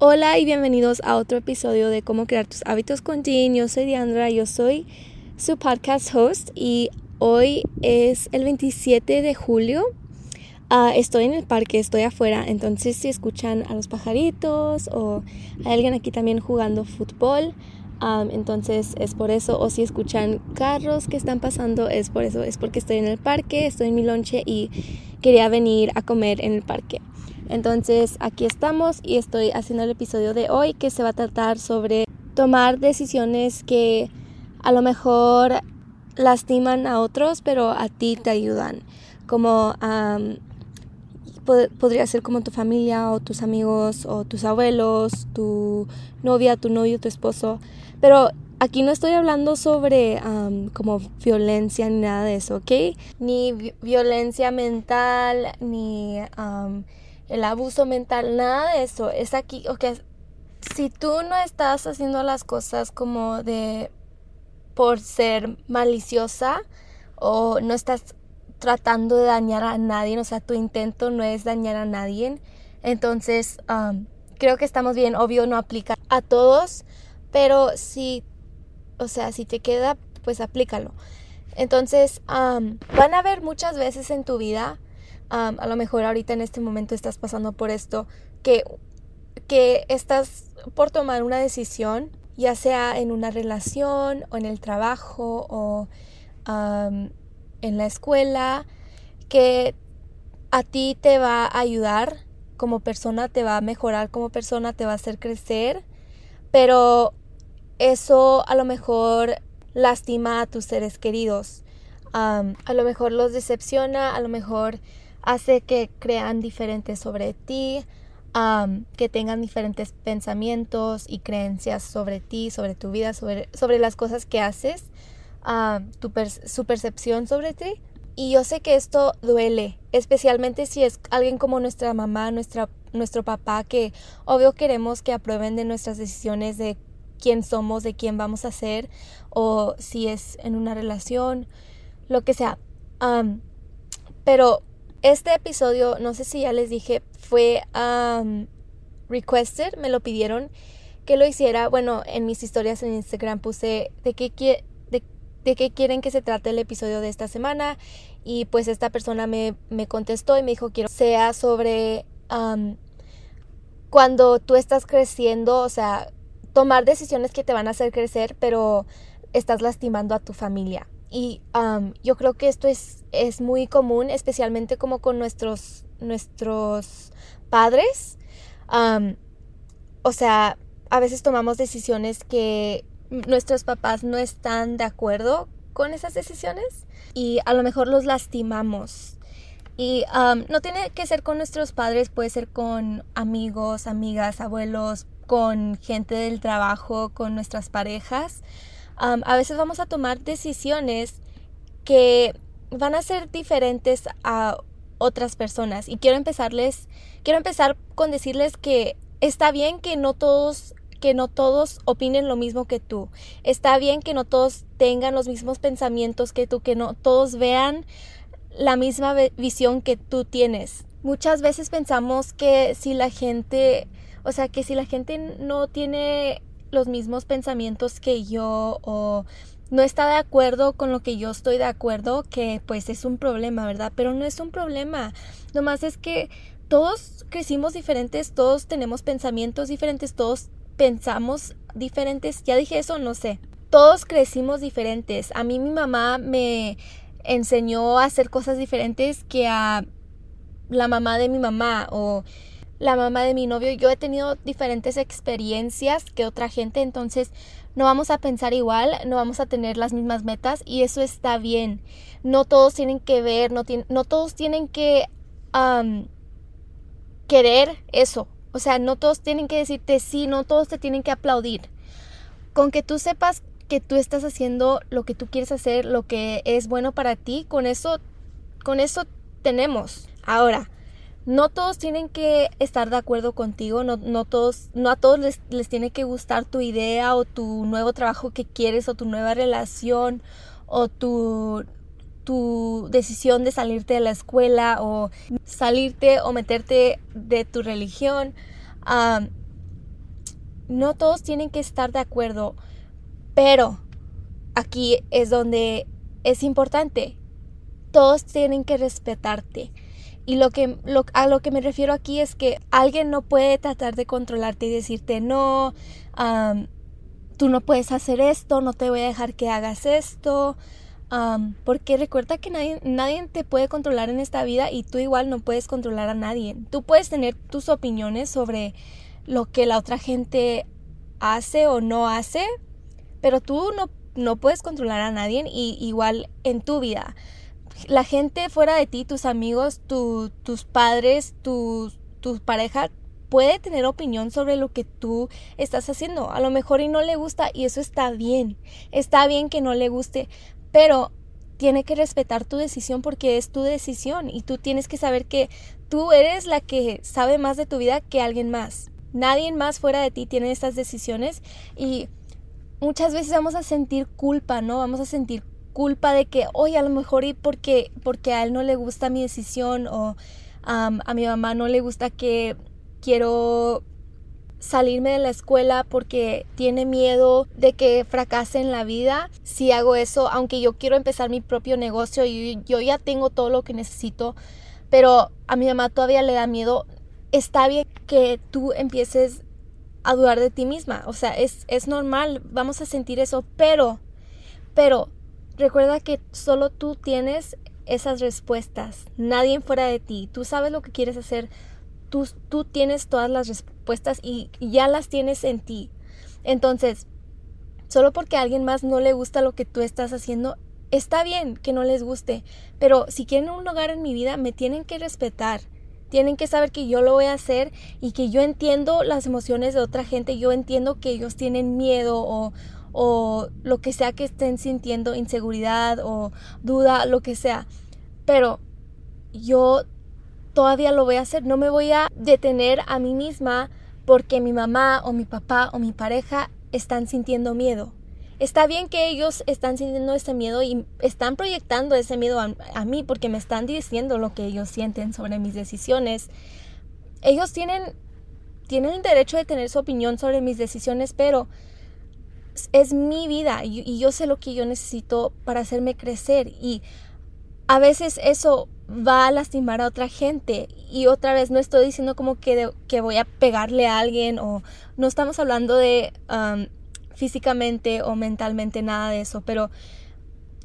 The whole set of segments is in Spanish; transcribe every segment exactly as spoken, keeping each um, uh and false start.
Hola y bienvenidos a otro episodio de Cómo Crear Tus Hábitos con Jean. Yo soy Diandra, yo soy su podcast host y hoy es el veintisiete de julio. Uh, estoy en el parque, estoy afuera, entonces si escuchan a los pajaritos o hay alguien aquí también jugando fútbol, um, entonces es por eso. O si escuchan carros que están pasando, es por eso. Es porque estoy en el parque, estoy en mi lonche y quería venir a comer en el parque. Entonces aquí estamos y estoy haciendo el episodio de hoy que se va a tratar sobre tomar decisiones que a lo mejor lastiman a otros pero a ti te ayudan, como um, pod- podría ser como tu familia o tus amigos o tus abuelos, tu novia, tu novio, tu esposo. Pero aquí no estoy hablando sobre um, como violencia ni nada de eso, ¿ok? Ni vi- violencia mental, ni... Um, el abuso mental, nada de eso. Es aquí, ok, si tú no estás haciendo las cosas como de por ser maliciosa o no estás tratando de dañar a nadie, o sea, tu intento no es dañar a nadie, entonces um, creo que estamos bien. Obvio no aplica a todos, pero si, o sea, si te queda, pues aplícalo. Entonces um, van a haber muchas veces en tu vida, Um, a lo mejor ahorita en este momento estás pasando por esto, que, que estás por tomar una decisión, ya sea en una relación o en el trabajo o um, en la escuela, que a ti te va a ayudar como persona, te va a mejorar como persona, te va a hacer crecer, pero eso a lo mejor lastima a tus seres queridos, um, a lo mejor los decepciona, a lo mejor hace que crean diferentes sobre ti, um, que tengan diferentes pensamientos y creencias sobre ti, sobre tu vida, sobre, sobre las cosas que haces, uh, tu per- su percepción sobre ti. Y yo sé que esto duele, especialmente si es alguien como nuestra mamá, nuestra, nuestro papá, que obvio queremos que aprueben de nuestras decisiones, de quién somos, de quién vamos a ser, o si es en una relación, lo que sea. Um, pero... Este episodio, no sé si ya les dije, fue um, requested, me lo pidieron que lo hiciera. Bueno, en mis historias en Instagram puse de qué, qui- de, de qué quieren que se trate el episodio de esta semana. Y pues esta persona me, me contestó y me dijo quiero que sea sobre um, cuando tú estás creciendo, o sea, tomar decisiones que te van a hacer crecer, pero estás lastimando a tu familia. Y um, yo creo que esto es, es muy común, especialmente como con nuestros, nuestros padres. Um, o sea, a veces tomamos decisiones que nuestros papás no están de acuerdo con esas decisiones y a lo mejor los lastimamos. Y um, no tiene que ser con nuestros padres, puede ser con amigos, amigas, abuelos, con gente del trabajo, con nuestras parejas. Um, a veces vamos a tomar decisiones que van a ser diferentes a otras personas. Y quiero empezarles, quiero empezar con decirles que está bien que no todos, que no todos opinen lo mismo que tú. Está bien que no todos tengan los mismos pensamientos que tú, que no todos vean la misma ve- visión que tú tienes. Muchas veces pensamos que si la gente, o sea, que si la gente no tiene los mismos pensamientos que yo o no está de acuerdo con lo que yo estoy de acuerdo, que pues es un problema, ¿verdad? Pero no es un problema, nomás es que todos crecimos diferentes, todos tenemos pensamientos diferentes, todos pensamos diferentes, ya dije eso, no sé, todos crecimos diferentes. A mí mi mamá me enseñó a hacer cosas diferentes que a la mamá de mi mamá o la mamá de mi novio. Yo he tenido diferentes experiencias que otra gente, entonces no vamos a pensar igual, no vamos a tener las mismas metas y eso está bien. No todos tienen que ver, no, ti- no todos tienen que um, querer eso. O sea, no todos tienen que decirte sí, no todos te tienen que aplaudir. Con que tú sepas que tú estás haciendo lo que tú quieres hacer, lo que es bueno para ti, con eso, con eso tenemos. Ahora, no todos tienen que estar de acuerdo contigo, no, no, todos, no a todos les, les tiene que gustar tu idea o tu nuevo trabajo que quieres o tu nueva relación o tu, tu decisión de salirte de la escuela o salirte o meterte de tu religión. Um, no todos tienen que estar de acuerdo, pero aquí es donde es importante. Todos tienen que respetarte. Y lo que, lo, a lo que me refiero aquí es que alguien no puede tratar de controlarte y decirte no, um, tú no puedes hacer esto, no te voy a dejar que hagas esto. Um, porque recuerda que nadie, nadie te puede controlar en esta vida y tú igual no puedes controlar a nadie. Tú puedes tener tus opiniones sobre lo que la otra gente hace o no hace, pero tú no, no puedes controlar a nadie y igual en tu vida. La gente fuera de ti, tus amigos, tu, tus padres, tu, tu pareja, puede tener opinión sobre lo que tú estás haciendo. A lo mejor y no le gusta y eso está bien. Está bien que no le guste, pero tiene que respetar tu decisión porque es tu decisión. Y tú tienes que saber que tú eres la que sabe más de tu vida que alguien más. Nadie más fuera de ti tiene estas decisiones y muchas veces vamos a sentir culpa, ¿no? Vamos a sentir culpa. culpa de que, oye, a lo mejor y porque, porque a él no le gusta mi decisión o um, a mi mamá no le gusta que quiero salirme de la escuela porque tiene miedo de que fracase en la vida. Si hago eso, aunque yo quiero empezar mi propio negocio y yo, yo ya tengo todo lo que necesito, pero a mi mamá todavía le da miedo. Está bien que tú empieces a dudar de ti misma. O sea, es, es normal, vamos a sentir eso, pero, pero, recuerda que solo tú tienes esas respuestas, nadie fuera de ti. Tú sabes lo que quieres hacer, tú, tú tienes todas las respuestas y ya las tienes en ti. Entonces, solo porque a alguien más no le gusta lo que tú estás haciendo, está bien que no les guste, pero si quieren un lugar en mi vida, me tienen que respetar. Tienen que saber que yo lo voy a hacer y que yo entiendo las emociones de otra gente, yo entiendo que ellos tienen miedo o... o lo que sea que estén sintiendo, inseguridad o duda, lo que sea. Pero yo todavía lo voy a hacer. No me voy a detener a mí misma porque mi mamá o mi papá o mi pareja están sintiendo miedo. Está bien que ellos están sintiendo ese miedo y están proyectando ese miedo a, a mí porque me están diciendo lo que ellos sienten sobre mis decisiones. Ellos tienen, tienen el derecho de tener su opinión sobre mis decisiones, pero... es mi vida y yo sé lo que yo necesito para hacerme crecer y a veces eso va a lastimar a otra gente y otra vez no estoy diciendo como que, de, que voy a pegarle a alguien o no estamos hablando de um, físicamente o mentalmente nada de eso, pero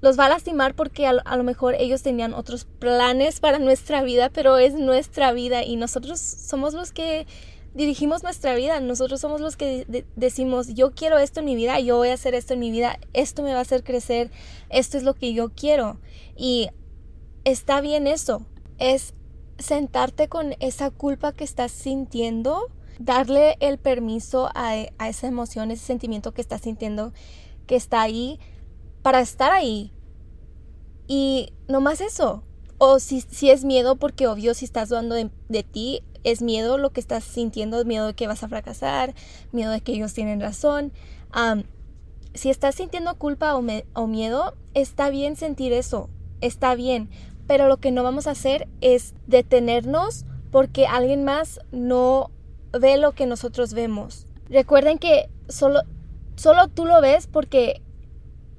los va a lastimar porque a, a lo mejor ellos tenían otros planes para nuestra vida, pero es nuestra vida y nosotros somos los que dirigimos nuestra vida, nosotros somos los que de- decimos, yo quiero esto en mi vida, yo voy a hacer esto en mi vida, esto me va a hacer crecer, esto es lo que yo quiero. Y está bien eso, es sentarte con esa culpa que estás sintiendo, darle el permiso a, a esa emoción, ese sentimiento que estás sintiendo, que está ahí, para estar ahí. Y nomás eso, o si, si es miedo, porque obvio si estás dudando de, de ti, es miedo lo que estás sintiendo, miedo de que vas a fracasar, miedo de que ellos tienen razón. Um, si estás sintiendo culpa o, me- o miedo, está bien sentir eso, está bien. Pero lo que no vamos a hacer es detenernos porque alguien más no ve lo que nosotros vemos. Recuerden que solo, solo tú lo ves porque...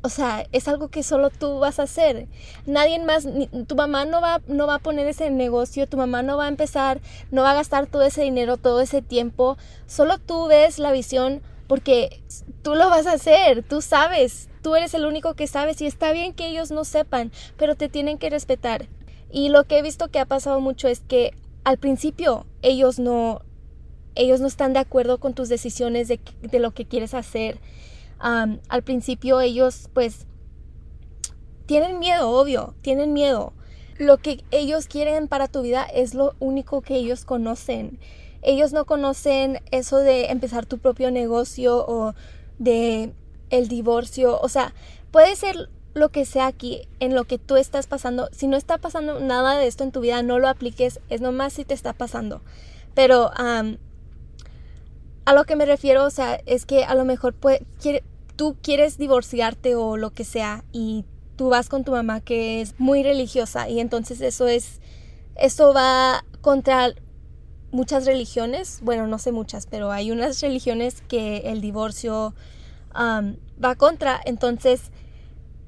o sea, es algo que solo tú vas a hacer. Nadie más, ni, tu mamá no va, no va a poner ese negocio, tu mamá no va a empezar, no va a gastar todo ese dinero, todo ese tiempo. Solo tú ves la visión porque tú lo vas a hacer, tú sabes, tú eres el único que sabes y está bien que ellos no sepan, pero te tienen que respetar. Y lo que he visto que ha pasado mucho es que al principio ellos no, ellos no están de acuerdo con tus decisiones de, de lo que quieres hacer. Um, al principio ellos pues tienen miedo, obvio, tienen miedo. Lo que ellos quieren para tu vida es lo único que ellos conocen. Ellos no conocen eso de empezar tu propio negocio o de el divorcio. O sea, puede ser lo que sea aquí en lo que tú estás pasando. Si no está pasando nada de esto en tu vida, no lo apliques. Es nomás si te está pasando. Pero um, a lo que me refiero, o sea, es que a lo mejor puede, quiere, tú quieres divorciarte o lo que sea y tú vas con tu mamá que es muy religiosa y entonces eso es, eso va contra muchas religiones, bueno, no sé muchas, pero hay unas religiones que el divorcio um, va contra. Entonces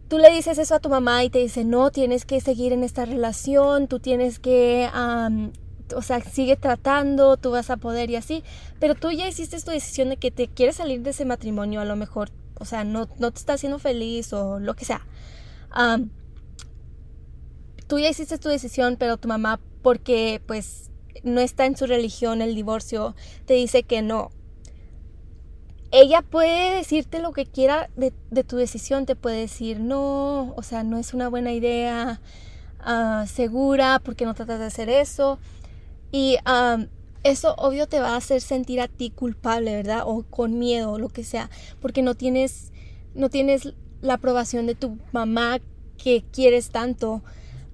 tú le dices eso a tu mamá y te dice, no, tienes que seguir en esta relación, tú tienes que, um, o sea, sigue tratando, tú vas a poder y así. Pero tú ya hiciste tu decisión de que te quieres salir de ese matrimonio, a lo mejor, o sea, no, no te está haciendo feliz o lo que sea. Um, tú ya hiciste tu decisión, pero tu mamá, porque pues no está en su religión el divorcio, te dice que no. Ella puede decirte lo que quiera de, de tu decisión, te puede decir no, o sea, no es una buena idea, uh, segura, porque no tratas de hacer eso. Y um, eso obvio te va a hacer sentir a ti culpable, ¿verdad? O con miedo, o lo que sea, porque no tienes, no tienes la aprobación de tu mamá que quieres tanto.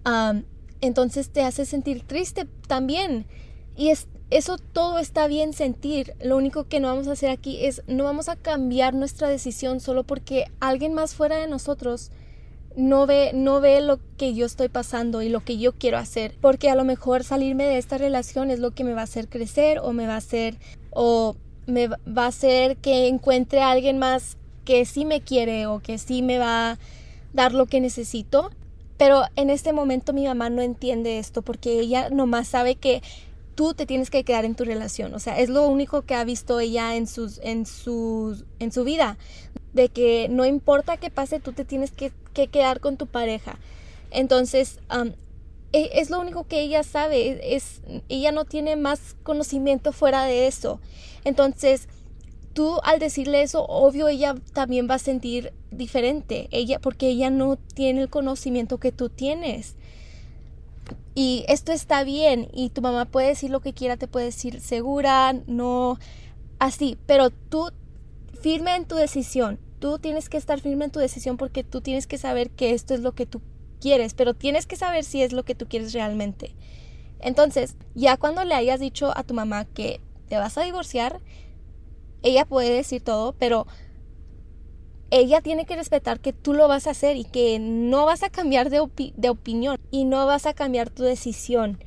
Um, entonces te hace sentir triste también, y es, eso todo está bien sentir. Lo único que no vamos a hacer aquí es, no vamos a cambiar nuestra decisión solo porque alguien más fuera de nosotros no ve, no ve lo que yo estoy pasando y lo que yo quiero hacer, porque a lo mejor salirme de esta relación es lo que me va a hacer crecer, o me va a hacer, o me va a hacer que encuentre a alguien más que sí me quiere o que sí me va a dar lo que necesito. Pero en este momento mi mamá no entiende esto, porque ella nomás sabe que tú te tienes que quedar en tu relación. O sea, es lo único que ha visto ella en sus, en sus, en su vida. De que no importa qué pase, tú te tienes que, que quedar con tu pareja. Entonces, um, es, es lo único que ella sabe. Es, ella no tiene más conocimiento fuera de eso. Entonces, tú al decirle eso, obvio ella también va a sentir diferente, ella, porque ella no tiene el conocimiento que tú tienes. Y esto está bien, y tu mamá puede decir lo que quiera, te puede decir segura, no, así, pero tú firme en tu decisión. Tú tienes que estar firme en tu decisión, porque tú tienes que saber que esto es lo que tú quieres, pero tienes que saber si es lo que tú quieres realmente. Entonces, ya cuando le hayas dicho a tu mamá que te vas a divorciar, ella puede decir todo, pero ella tiene que respetar que tú lo vas a hacer y que no vas a cambiar de, opi- de opinión y no vas a cambiar tu decisión.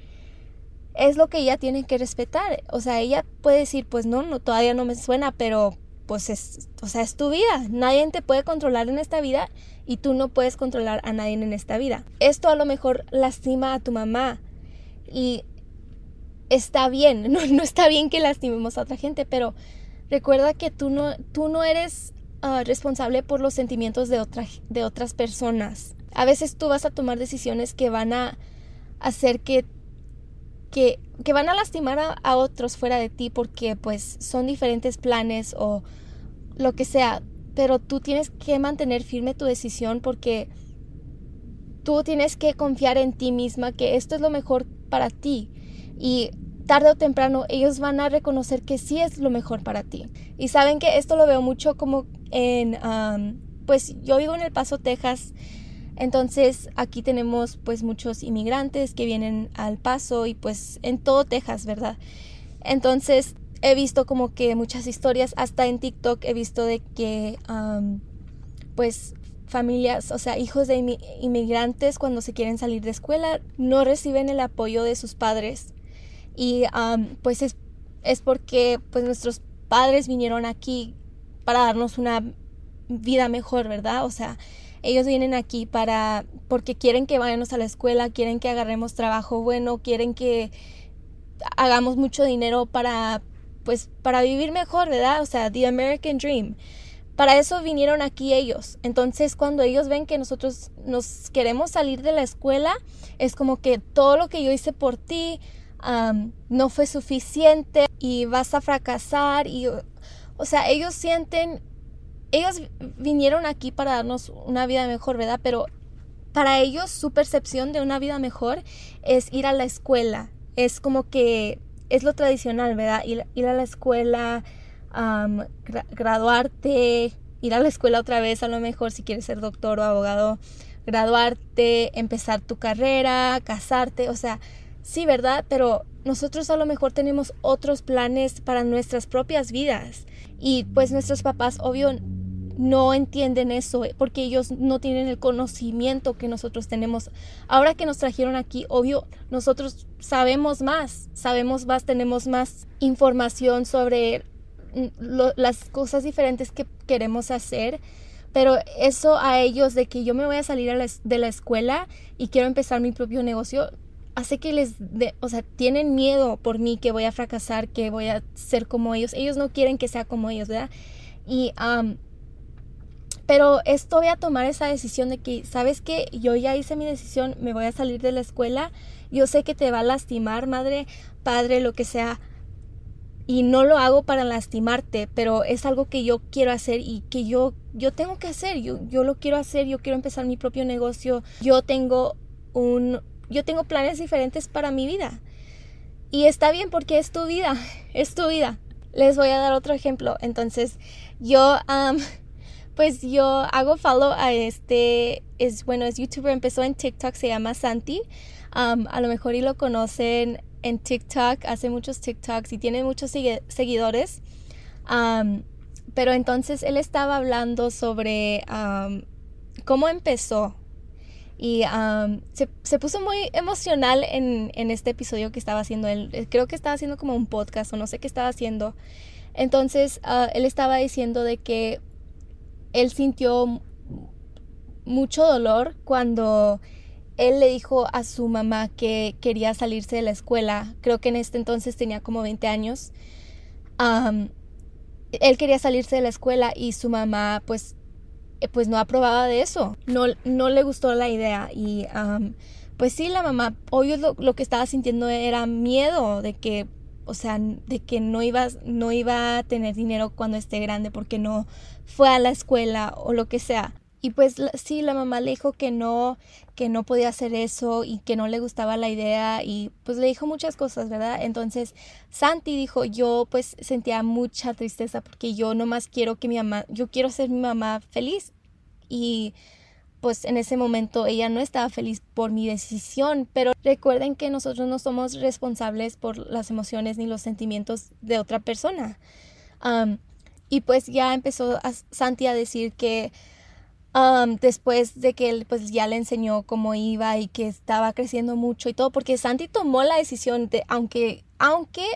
Es lo que ella tiene que respetar. O sea, ella puede decir, pues no, no, todavía no me suena, pero pues es, o sea, es tu vida. Nadie te puede controlar en esta vida y tú no puedes controlar a nadie en esta vida. Esto a lo mejor lastima a tu mamá y está bien. No, no está bien que lastimemos a otra gente, pero recuerda que tú no, tú no eres uh, responsable por los sentimientos de, otra, de otras personas. A veces tú vas a tomar decisiones que van a hacer que, que, que van a lastimar a, a otros fuera de ti, porque pues son diferentes planes o lo que sea. Pero tú tienes que mantener firme tu decisión, porque tú tienes que confiar en ti misma que esto es lo mejor para ti. Y tarde o temprano ellos van a reconocer que sí es lo mejor para ti. Y saben que esto lo veo mucho como en, um, pues yo vivo en El Paso, Texas. Entonces aquí tenemos pues muchos inmigrantes que vienen a El Paso y pues en todo Texas, ¿verdad? Entonces he visto como que muchas historias, hasta en TikTok he visto de que um, pues familias, o sea, hijos de inmi- inmigrantes cuando se quieren salir de escuela no reciben el apoyo de sus padres. Y um, pues es, es porque pues nuestros padres vinieron aquí para darnos una vida mejor, ¿verdad? O sea, ellos vienen aquí para porque quieren que vayamos a la escuela, quieren que agarremos trabajo bueno, quieren que hagamos mucho dinero para, pues, para vivir mejor, ¿verdad? O sea, the American Dream. Para eso vinieron aquí ellos. Entonces, cuando ellos ven que nosotros nos queremos salir de la escuela, es como que todo lo que yo hice por ti Um, no fue suficiente y vas a fracasar. Y, o sea, ellos sienten, ellos vinieron aquí para darnos una vida mejor, ¿verdad? Pero para ellos su percepción de una vida mejor es ir a la escuela. Es como que es lo tradicional, ¿verdad? Ir, ir a la escuela, um, gra- graduarte, ir a la escuela otra vez, a lo mejor si quieres ser doctor o abogado, graduarte, empezar tu carrera, casarte, o sea, sí, ¿verdad? Pero nosotros a lo mejor tenemos otros planes para nuestras propias vidas. Y pues nuestros papás, obvio, no entienden eso porque ellos no tienen el conocimiento que nosotros tenemos. Ahora que nos trajeron aquí, obvio, nosotros sabemos más, sabemos más, tenemos más información sobre lo, las cosas diferentes que queremos hacer, pero eso a ellos de que yo me voy a salir a la, de la escuela y quiero empezar mi propio negocio, hace que les, de, o sea, tienen miedo por mí, que voy a fracasar, que voy a ser como ellos. Ellos no quieren que sea como ellos, ¿verdad? Y, um, pero esto voy a tomar esa decisión de que, ¿sabes qué? Yo ya hice mi decisión, me voy a salir de la escuela. Yo sé que te va a lastimar, madre, padre, lo que sea. Y no lo hago para lastimarte, pero es algo que yo quiero hacer y que yo, yo tengo que hacer. Yo, yo lo quiero hacer, yo quiero empezar mi propio negocio. Yo tengo un... Yo tengo planes diferentes para mi vida. Y está bien porque es tu vida. Es tu vida. Les voy a dar otro ejemplo. Entonces, yo, um, pues yo hago follow a este, es bueno, es youtuber. Empezó en TikTok, se llama Santi. Um, a lo mejor y lo conocen en TikTok. Hace muchos TikToks y tiene muchos sigue, seguidores. Um, pero entonces, él estaba hablando sobre um, cómo empezó. Y um, se, se puso muy emocional en, en este episodio que estaba haciendo él. Creo que estaba haciendo como un podcast o no sé qué estaba haciendo. Entonces, uh, él estaba diciendo de que él sintió mucho dolor cuando él le dijo a su mamá que quería salirse de la escuela. Creo que en este entonces tenía como veinte años. Um, él quería salirse de la escuela y su mamá, pues... pues no aprobaba de eso, no, no le gustó la idea y um, pues sí, la mamá, obvio lo, lo que estaba sintiendo era miedo de que, o sea, de que no iba, no iba a tener dinero cuando esté grande porque no fue a la escuela o lo que sea. Y pues sí, la mamá le dijo que no, que no podía hacer eso y que no le gustaba la idea y pues le dijo muchas cosas, ¿verdad? Entonces Santi dijo, yo pues sentía mucha tristeza porque yo nomás quiero que mi mamá, yo quiero ser mi mamá feliz y pues en ese momento ella no estaba feliz por mi decisión, pero recuerden que nosotros no somos responsables por las emociones ni los sentimientos de otra persona. Um, y pues ya empezó a, Santi a decir que Um, después de que él pues ya le enseñó cómo iba y que estaba creciendo mucho y todo, porque Santi tomó la decisión de, aunque, aunque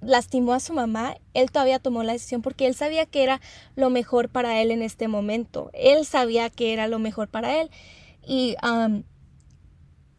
lastimó a su mamá, él todavía tomó la decisión porque él sabía que era lo mejor para él en este momento. Él sabía que era lo mejor para él y um,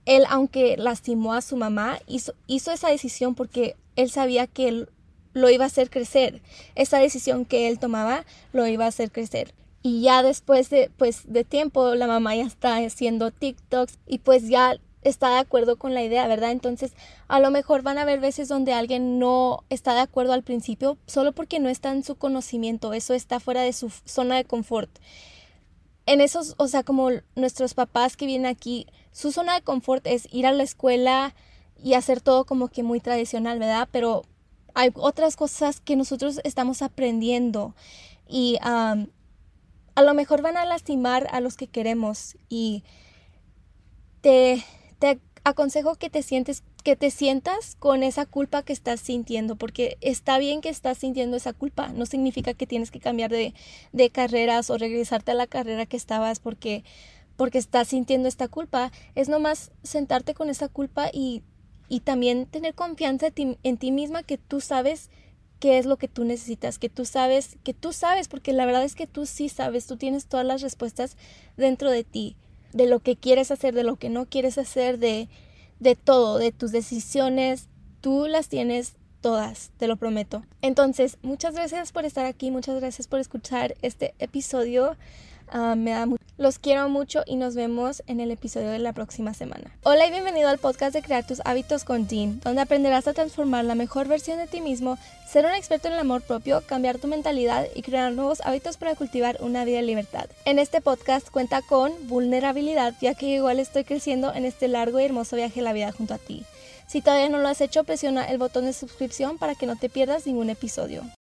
él, aunque lastimó a su mamá, hizo, hizo esa decisión porque él sabía que él lo iba a hacer crecer. Esa decisión que él tomaba lo iba a hacer crecer. Y ya después de, pues, de tiempo, la mamá ya está haciendo TikToks y pues ya está de acuerdo con la idea, ¿verdad? Entonces, a lo mejor van a haber veces donde alguien no está de acuerdo al principio solo porque no está en su conocimiento. Eso está fuera de su zona de confort. En esos, o sea, como nuestros papás que vienen aquí, su zona de confort es ir a la escuela y hacer todo como que muy tradicional, ¿verdad? Pero hay otras cosas que nosotros estamos aprendiendo y... Um, a lo mejor van a lastimar a los que queremos y te, te aconsejo que te, sientes, que te sientas con esa culpa que estás sintiendo, porque está bien que estás sintiendo esa culpa. No significa que tienes que cambiar de, de carreras o regresarte a la carrera que estabas porque, porque estás sintiendo esta culpa. Es nomás sentarte con esa culpa y, y también tener confianza en ti, en ti misma, que tú sabes qué es lo que tú necesitas, que tú sabes, que tú sabes, porque la verdad es que tú sí sabes, tú tienes todas las respuestas dentro de ti, de lo que quieres hacer, de lo que no quieres hacer, de, de todo, de tus decisiones, tú las tienes todas, te lo prometo. Entonces, muchas gracias por estar aquí, muchas gracias por escuchar este episodio, uh, me da mucho. Los quiero mucho y nos vemos en el episodio de la próxima semana. Hola y bienvenido al podcast de Crear Tus Hábitos con Dean, donde aprenderás a transformar la mejor versión de ti mismo, ser un experto en el amor propio, cambiar tu mentalidad y crear nuevos hábitos para cultivar una vida en libertad. En este podcast cuenta con vulnerabilidad, ya que igual estoy creciendo en este largo y hermoso viaje de la vida junto a ti. Si todavía no lo has hecho, presiona el botón de suscripción para que no te pierdas ningún episodio.